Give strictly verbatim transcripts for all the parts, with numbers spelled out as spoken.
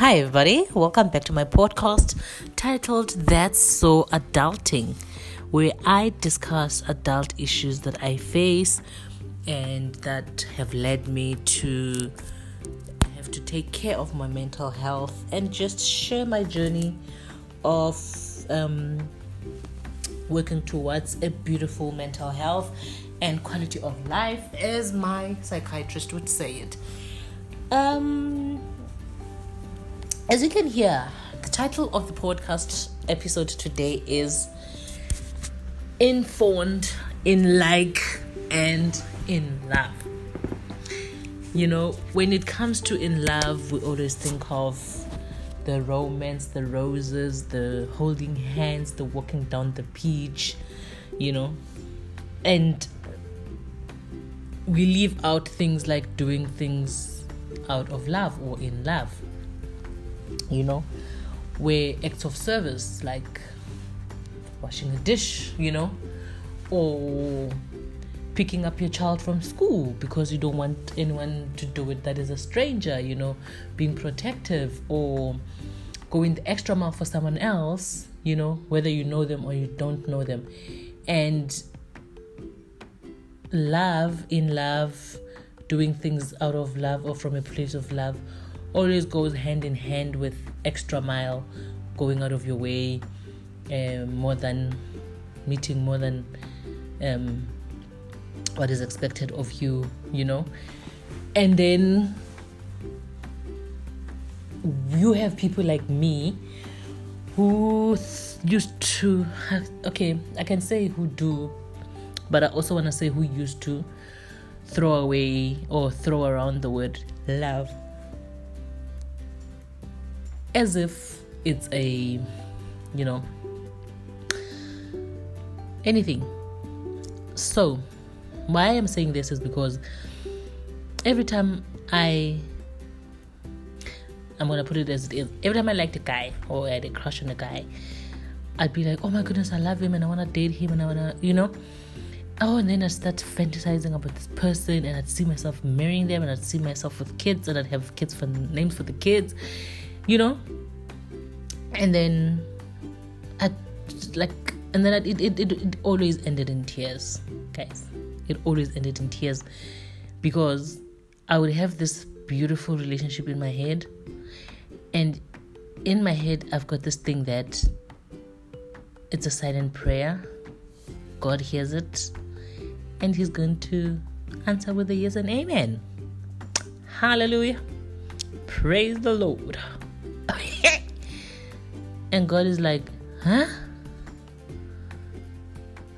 Hi everybody, welcome back to my podcast titled That's So Adulting, where I discuss adult issues that I face and that have led me to have to take care of my mental health and just share my journey of um, working towards a beautiful mental health and quality of life, as my psychiatrist would say it. Um... As you can hear, the title of the podcast episode today is Informed, in Like, and in Love. You know, when it comes to in love, we always think of the romance, the roses, the holding hands, the walking down the beach, you know. And we leave out things like doing things out of love or in love. You know, where acts of service like washing a dish, you know, or picking up your child from school because you don't want anyone to do it that is a stranger, you know, being protective or going the extra mile for someone else, you know, whether you know them or you don't know them. And love, in love, doing things out of love or from a place of love, always goes hand in hand with extra mile, going out of your way, uh, more than meeting, more than um, what is expected of you, you know. And then you have people like me who used to have, okay, I can say who do, but I also want to say who used to throw away or throw around the word love as if it's a, you know, anything. So, why I'm saying this is because every time I, I'm going to put it as it is, every time I liked a guy or I had a crush on a guy, I'd be like, oh my goodness, I love him and I want to date him and I want to, you know. Oh, and then I start fantasizing about this person and I'd see myself marrying them and I'd see myself with kids and I'd have kids for names for the kids. You know, and then I like, and then I, it, it it it always ended in tears, guys. It always ended in tears because I would have this beautiful relationship in my head, and in my head I've got this thing that it's a silent prayer. God hears it, and He's going to answer with a yes and amen. Hallelujah, praise the Lord. And God is like, huh?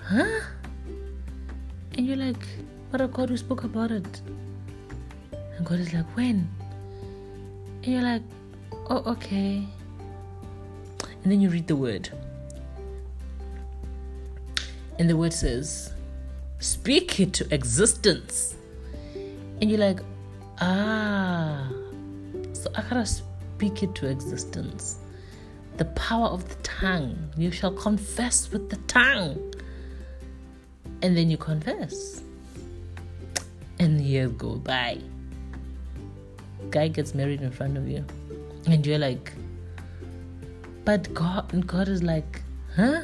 Huh? And you're like, what a God, we spoke about it. And God is like, when? And you're like, oh, okay. And then you read the word. And the word says, speak it to existence. And you're like, ah. So I gotta speak it to existence. The power of the tongue. You shall confess with the tongue. And then you confess. And years go by. Guy gets married in front of you. And you're like, but God, and God is like, huh?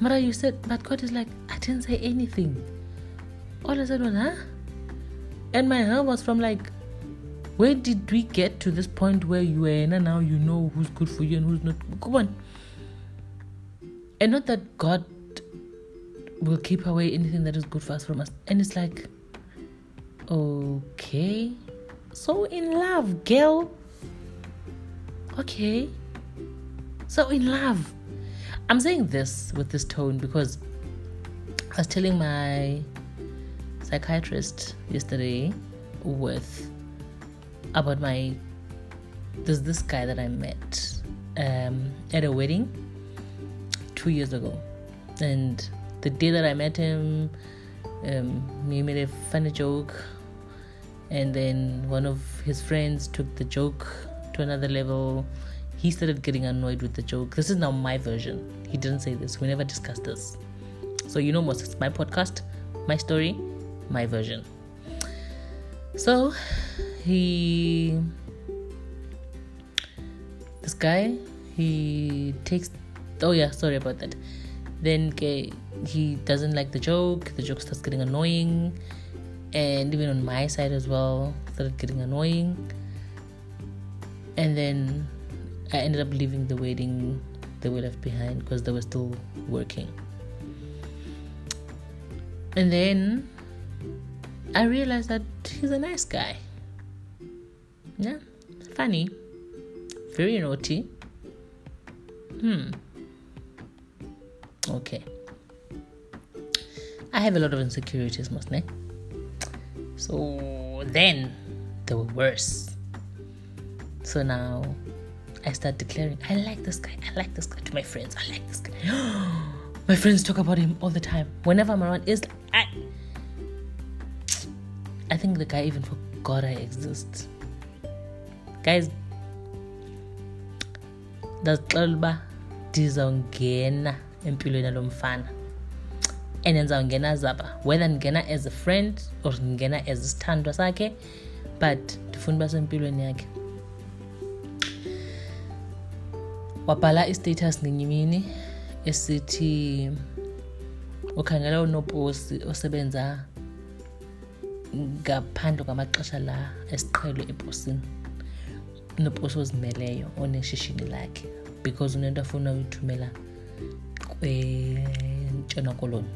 Mara, you said, but God is like, I didn't say anything. All I said was, huh? And my huh was from like, where did we get to this point where you are in and now you know who's good for you and who's not? Come on. And not that God will keep away anything that is good for us from us. And it's like, okay. So in love, girl. Okay. So in love. I'm saying this with this tone because I was telling my psychiatrist yesterday with... about my there's this guy that I met um, at a wedding two years ago, and the day that I met him, um, he made a funny joke, and then one of his friends took the joke to another level. He started getting annoyed with the joke. This is now my version. He didn't say this. We never discussed this. So you know, most it's my podcast, my story, my version. So. He this guy, he takes, oh yeah, sorry about that. Then okay, he doesn't like the joke. The joke starts getting annoying. And even on my side as well, started getting annoying. And then I ended up leaving the wedding they were left behind because they were still working. And then I realized that he's a nice guy. Yeah, funny, very naughty. Hmm. Okay. I have a lot of insecurities, mustn't I? So then they were worse. So now I start declaring, I like this guy, I like this guy to my friends, I like this guy. My friends talk about him all the time. Whenever I'm around, it's like, I, I think the guy even forgot I exist. Guys, that's Tlalba Dizongena Empilena Lumfana. And then Zongena Zaba. Whether Ngena as a friend or Ngena as a stand was okay, but Tufunba Sempilena. Wapala status ngimini esithi ukhangela unoposi osebenza ngaphandle kwamaxesha la esiqhelwe eposini unoposi ozimeleyo oneshishini lakhe because unento afuna uyithumela kweNtshona Koloni.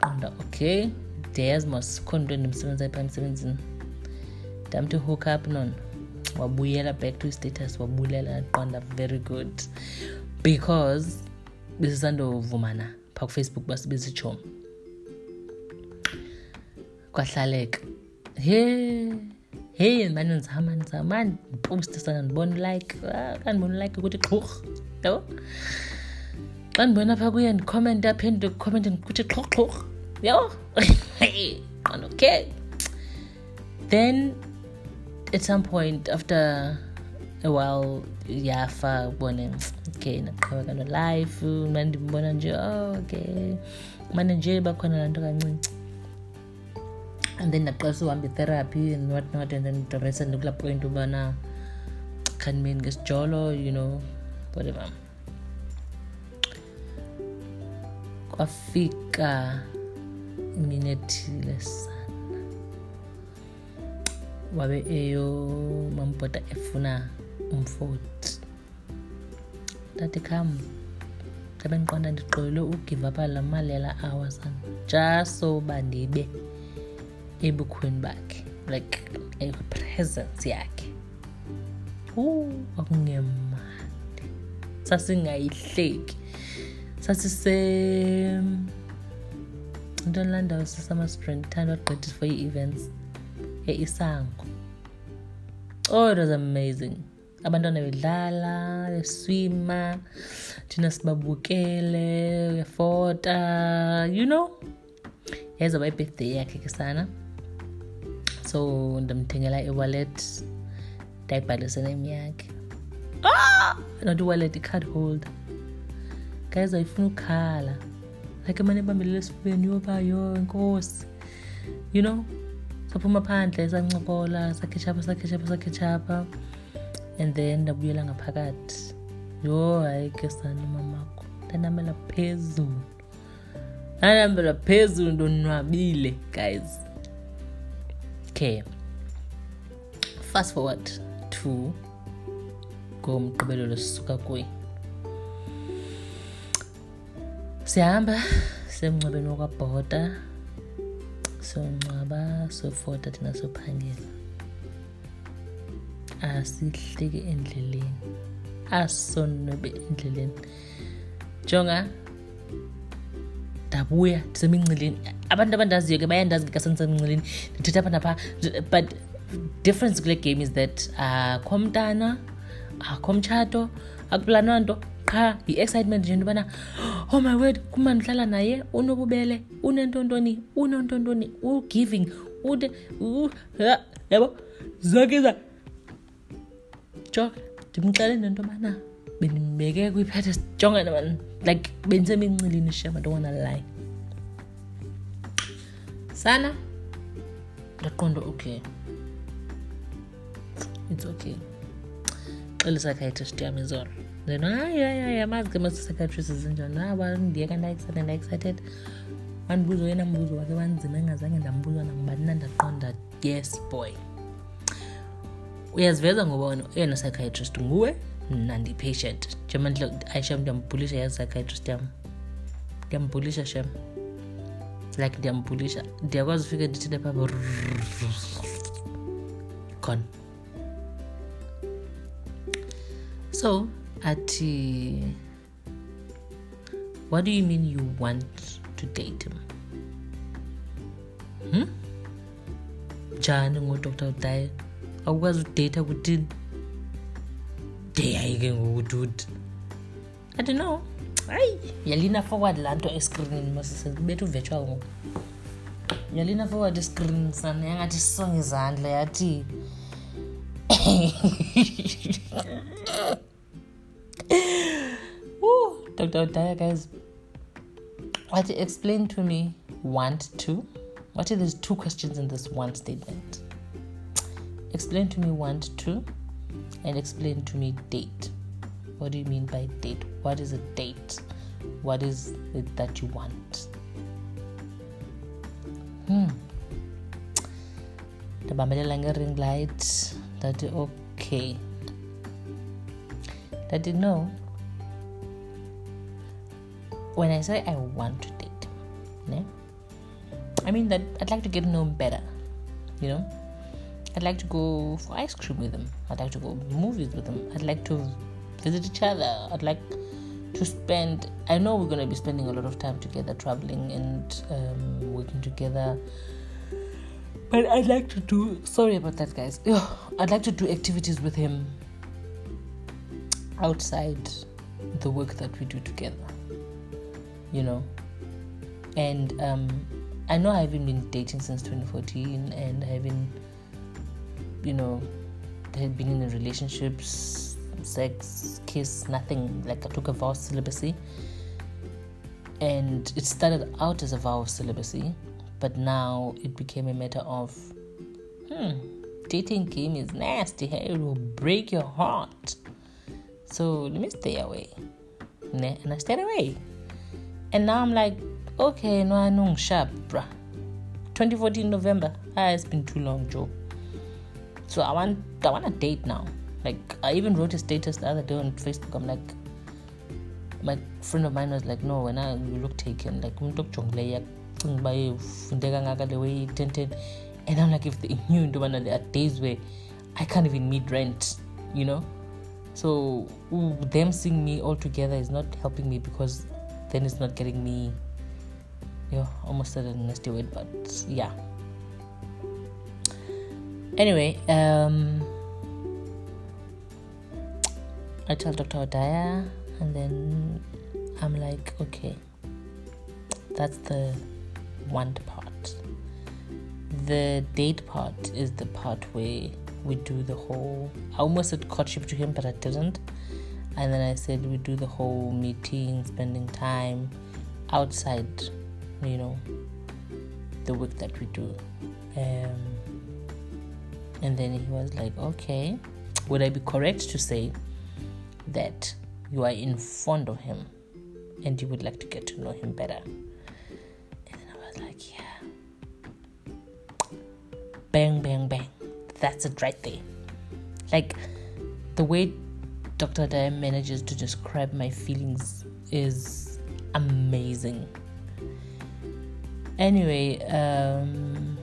Ndaqonda okay, there's must konto ndimsebenza epha emsebenzini dam to hook up none. Wabuyela back to status, wabulela qonda very good because besisandovumana pha ku Facebook basibizitshoma kwahlaleka hey hey manje nzama nzama post sana ndibona like kanibona like ukuthi xhux yabo xa ndibona pha kuye ndicomment aphendi comment ukuthi xhux xhux yabo okay. Then at some point, after a while, yeah, far born, okay, na kwa kano life, mandi mbona nje, oh, okay, mandi nje ba kwa nalando kani, and then na kwa so ambi therapy and what not, and then the rest nukla point uba na can mean gas jolo, you know, whatever. Kwa fika minute less. Wabe eyo mampota efuna umfoti dati kam tabe ndiqonda ndixolile ugive up la malela hours and just so bandibe ebukhweni bakhe like a presence yakhe ooh akungemali sasingayihleki sasise ndonlanda sisama sprint time wagqitha for events. Oh, it was amazing. Abantwana bedlala, beswima, thina sibabukele, uyafota, you know. Yes, my birthday yakhe kesana. So ndamthengela i-wallet, ndayibhalisa name yakhe. Ah, not wallet, the card holder. Guys, ayifuna ukukhala. Like manje bambelele esifubeni yobayo inkosi. You know. Saphuma phandle sancokola sakhechapa sakhechapa sakhechapa and then ndabuyela ngaphakathi yo hayi ke sana mamako ndanamela phezulu ndanamela phezulu ndonwabile guys. Okay, fast forward to ngomgqibelo sisuka kuye sihamba semncebeni wakabhoda. So ngaba so forth that na so phangela asihleke endleleni asonwebe endleleni jonga dabuya semingcileni abantu abandaziyo ke bayandazi ke kasemingcileni ndithetha apha napha but difference kule game is that uh komntana akomtshato akuplanwa nto qha i excitement nje ndibana oh my word kuma ndihlala naye unobubele unentontoni unontontoni u giving ude yabo zokeza jo ndimxele nento bana benimbeke kwiphethe jonga nabani like bensemingcilini shema don't wanna lie sana ndaqonda okay it's okay All the psychiatrist is on. Then, ah, yeah, yeah, yeah, I'm asking the psychiatrist is in. Ah, well, they're kind of excited and excited. And Buzo and Buzo, the ones in Nangazang and Buzo and Banana Thunder. Yes, boy. We as well on a psychiatrist to move and the patient. German looked, I sham them police as psychiatrist them. Them police a sham. Like them police, there was figured to the paper. Con. So, at uh, what do you mean you want to date him? Hmm? John, Doctor Odaya, I was date I would did. I don't know. Ay, yalina forward lanto screen must be too virtual. Yalina forward the screen, son, and I just song his hand, Leati. Woo, Doctor Odaya, guys. What you explain to me? Want to? What is there's two questions in this want statement? Explain to me want to, and explain to me date. What do you mean by date? What is a date? What is it that you want? Hmm. The Bamele Langer ring light. That okay. That you know. When I say I want to date, yeah? I mean that I'd like to get to know him better. You know, I'd like to go for ice cream with him. I'd like to go movies with him. I'd like to visit each other. I'd like to spend. I know we're gonna be spending a lot of time together, traveling and um, working together. But I'd like to do. Sorry about that, guys. I'd like to do activities with him outside the work that we do together. You know, and um, I know I haven't been dating since twenty fourteen, and I haven't, you know, had been in a relationship, sex, kiss, nothing. Like, I took a vow of celibacy, and it started out as a vow of celibacy, but now it became a matter of, hmm, dating game is nasty, it will break your heart, so let me stay away. And I stayed away. And now I'm like, okay, no, I know, sharp, bruh. twenty fourteen November, ah, it's been too long, Joe. So I want, I want a date now. Like, I even wrote a status the other day on Facebook. I'm like, my friend of mine was like, no, when I you look taken, like, and I'm like, if they knew, there are days where I can't even meet rent, you know. So them seeing me all together is not helping me because. Then it's not getting me, you know, almost at a nasty word, but yeah. Anyway, um, I tell Doctor Odaya, and then I'm like, okay, that's the want part. The date part is the part where we do the whole, I almost said courtship to him, but I didn't. And then I said we do the whole meeting, spending time outside, you know, the work that we do. Um, and then he was like, okay, would I be correct to say that you are in fond of him and you would like to get to know him better? And then I was like, yeah. Bang, bang, bang. That's it right there. Like, the way Doctor Odaya manages to describe my feelings is amazing. Anyway, um,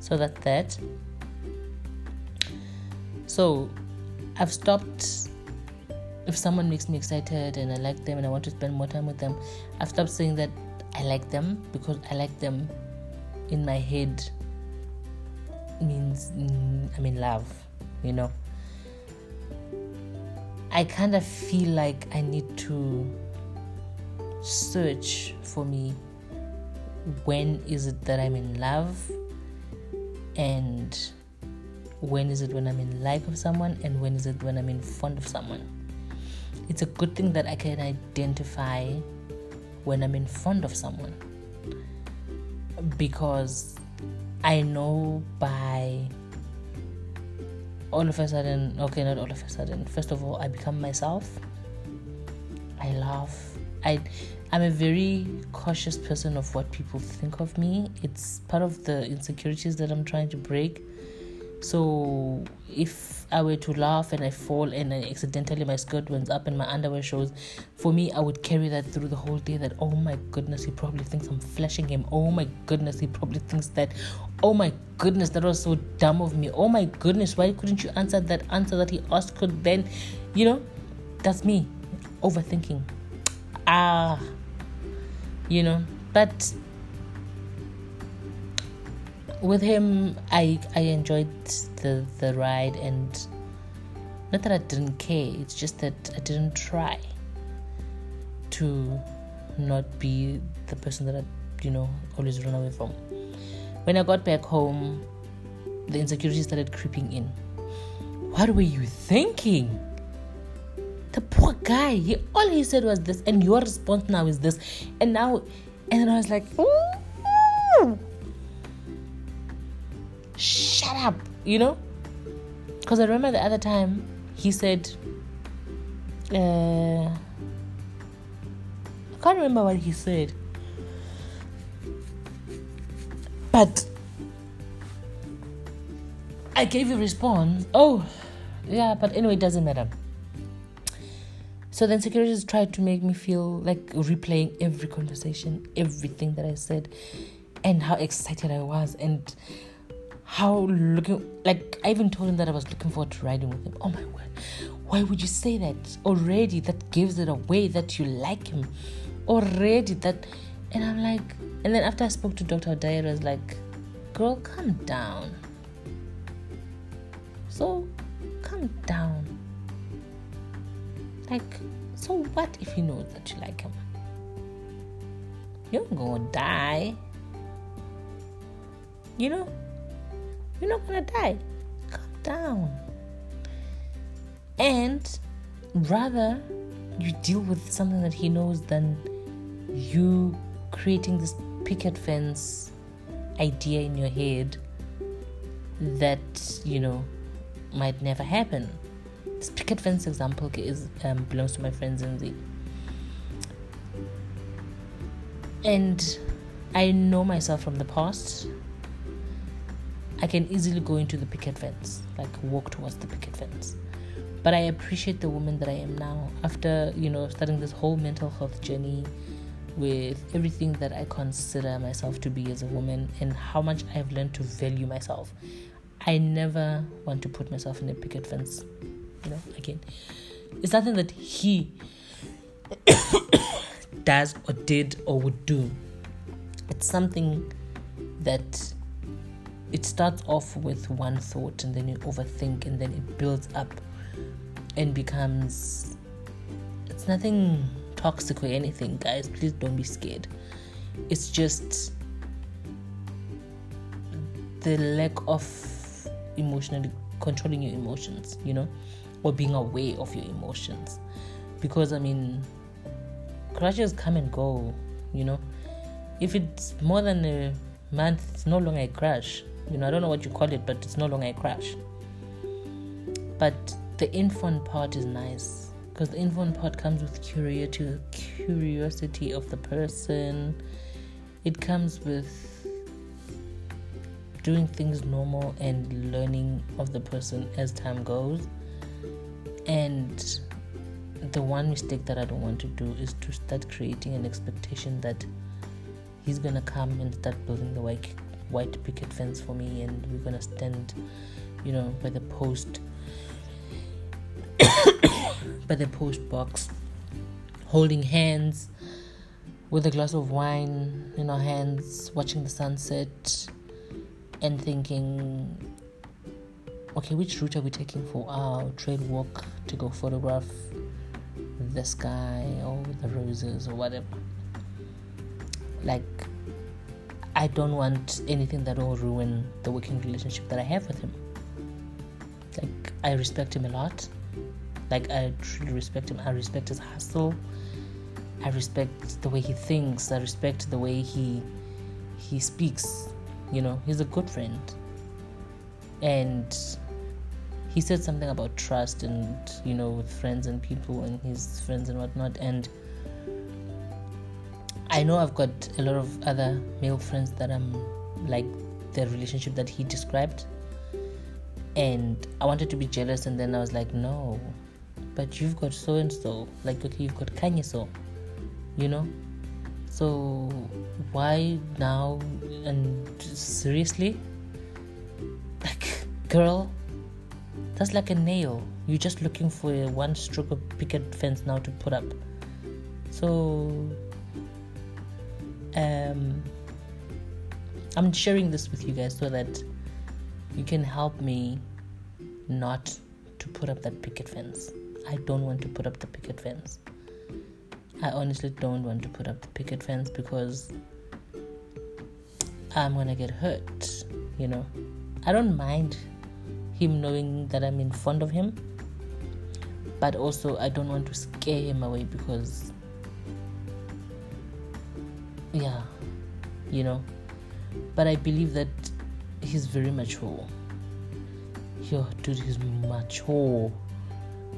so that's that. So I've stopped. If someone makes me excited and I like them and I want to spend more time with them, I've stopped saying that I like them, because I like them in my head means mm, I'm in love, you know. I kind of feel like I need to search for me. When is it that I'm in love? And when is it when I'm in like of someone? And when is it when I'm in fond of someone? It's a good thing that I can identify when I'm in fond of someone, because I know by all of a sudden, okay, not all of a sudden, first of all, I become myself. I laugh. I, I'm a very cautious person of what people think of me. It's part of the insecurities that I'm trying to break. So if I were to laugh and I fall and I accidentally, my skirt went up and my underwear shows, for me, I would carry that through the whole day, that, oh my goodness, he probably thinks I'm flashing him. Oh my goodness, he probably thinks that. Oh my goodness, that was so dumb of me. Oh my goodness, why couldn't you answer that answer that he asked? Could then, you know, that's me overthinking. Ah, you know, but with him, I I enjoyed the, the ride, and not that I didn't care, it's just that I didn't try to not be the person that I, you know, always run away from. When I got back home, the insecurity started creeping in. What were you thinking? The poor guy, he, all he said was this, and your response now is this, and now, and then I was like, mm-hmm. Shut up, you know, because I remember the other time he said, uh, I can't remember what he said, but I gave a response. Oh, yeah, but anyway, it doesn't matter. So the insecurities tried to make me feel like replaying every conversation, everything that I said, and how excited I was, and how looking, like, I even told him that I was looking forward to riding with him. Oh my word, why would you say that already? That gives it away that you like him already. That, and I'm like, and then after I spoke to Doctor Odaya, I was like, girl, calm down. So, calm down. Like, so what if he knows that you like him? You're gonna die. You know? You're not gonna die. Calm down. And rather you deal with something that he knows than you creating this picket fence idea in your head that, you know, might never happen. This picket fence example is um, belongs to my friend Zinzi. And I know myself from the past. I can easily go into the picket fence, like walk towards the picket fence. But I appreciate the woman that I am now after, you know, starting this whole mental health journey with everything that I consider myself to be as a woman and how much I've learned to value myself. I never want to put myself in a picket fence, you know, again. It's nothing that he does or did or would do. It's something that it starts off with one thought and then you overthink and then it builds up and becomes, it's nothing toxic or anything, guys. Please don't be scared. It's just the lack of emotionally controlling your emotions, you know, or being aware of your emotions. Because, I mean, crushes come and go, you know. If it's more than a month, it's no longer a crush. You know, I don't know what you call it, but it's no longer a crush. But the infant part is nice, because the infant part comes with curiosity, curiosity of the person. It comes with doing things normal and learning of the person as time goes. And the one mistake that I don't want to do is to start creating an expectation that he's gonna come and start building the white, white picket fence for me, and we're gonna stand, you know, by the post by the post box, holding hands with a glass of wine in our hands, watching the sunset, and thinking, okay, which route are we taking for our trail walk to go photograph the sky or the roses or whatever? Like, I don't want anything that will ruin the working relationship that I have with him. Like, I respect him a lot. Like, I truly respect him. I respect his hustle. I respect the way he thinks. I respect the way he he speaks. You know, he's a good friend, and he said something about trust and, you know, with friends and people and his friends and whatnot. And I know I've got a lot of other male friends that I'm like the relationship that he described, and I wanted to be jealous, and then I was like, no, but you've got so and so, like, okay, you've got Kanye, so, you know, so why now? And seriously, like, girl, that's like a nail. You're just looking for a one stroke of picket fence now to put up. So um I'm sharing this with you guys so that you can help me not to put up that picket fence. I don't want to put up the picket fence. I honestly don't want to put up the picket fence because I'm gonna get hurt, you know. I don't mind him knowing that I'm in front of him, but also I don't want to scare him away because, yeah, you know. But I believe that he's very mature. Yo, dude, he's mature.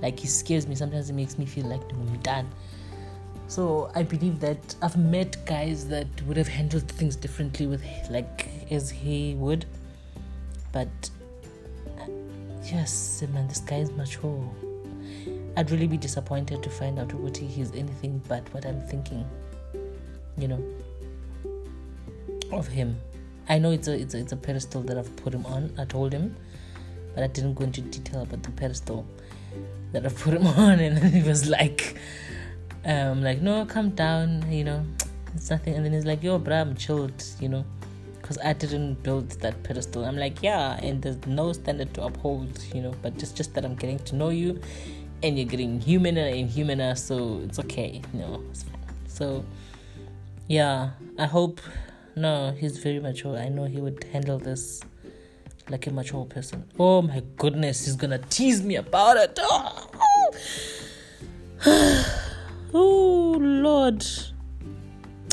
Like, he scares me. Sometimes it makes me feel like I'm done. So I believe that I've met guys that would have handled things differently with, like, as he would. But yes, man, this guy is mature. I'd really be disappointed to find out what he is anything but what I'm thinking, you know, of him. I know it's a it's a, it's a pedestal that I've put him on. I told him, but I didn't go into detail about the pedestal that I put him on, and then he was like, um, like, no, come down, you know, it's nothing. And then he's like, yo, bruh, I'm chilled, you know, because I didn't build that pedestal. I'm like, yeah, and there's no standard to uphold, you know, but just just that I'm getting to know you, and you're getting humaner and humaner, so it's okay, you know, it's fine. So, yeah, I hope. No, he's very mature. I know he would handle this like a mature person. Oh my goodness, he's gonna tease me about it. Oh, oh Lord.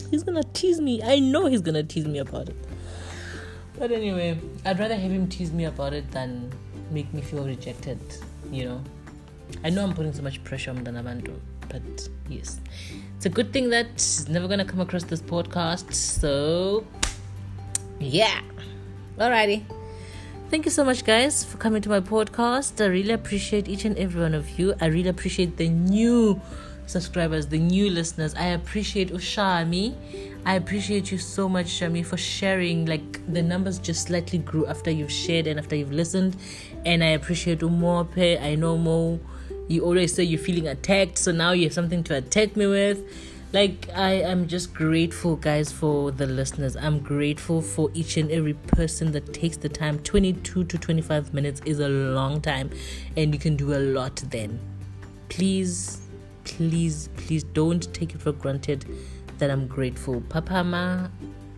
He's gonna tease me. I know he's gonna tease me about it. But anyway, I'd rather have him tease me about it than make me feel rejected, you know. I know I'm putting so much pressure on Danabandu, but yes, it's a good thing that it's never gonna come across this podcast. So yeah, alrighty, thank you so much guys for coming to my podcast. I really appreciate each and every one of you. I really appreciate the new subscribers, the new listeners. I appreciate Ushami. I appreciate you so much, Shami, for sharing. Like, the numbers just slightly grew after you've shared and after you've listened. And I appreciate Umope. I know Mo, you always say you're feeling attacked, so now you have something to attack me with. Like, I am just grateful, guys, for the listeners. I'm grateful for each and every person that takes the time. twenty-two to twenty-five minutes is a long time, and you can do a lot then. Please, please, please don't take it for granted that I'm grateful. Papa, Ma,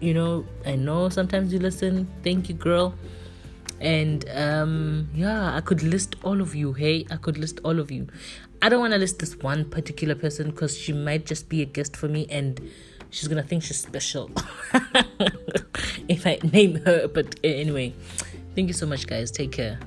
you know, I know sometimes you listen. Thank you, girl. And um yeah, I could list all of you. Hey, I could list all of you. I don't want to list this one particular person because she might just be a guest for me and she's gonna think she's special if I name her. But anyway, thank you so much guys, take care.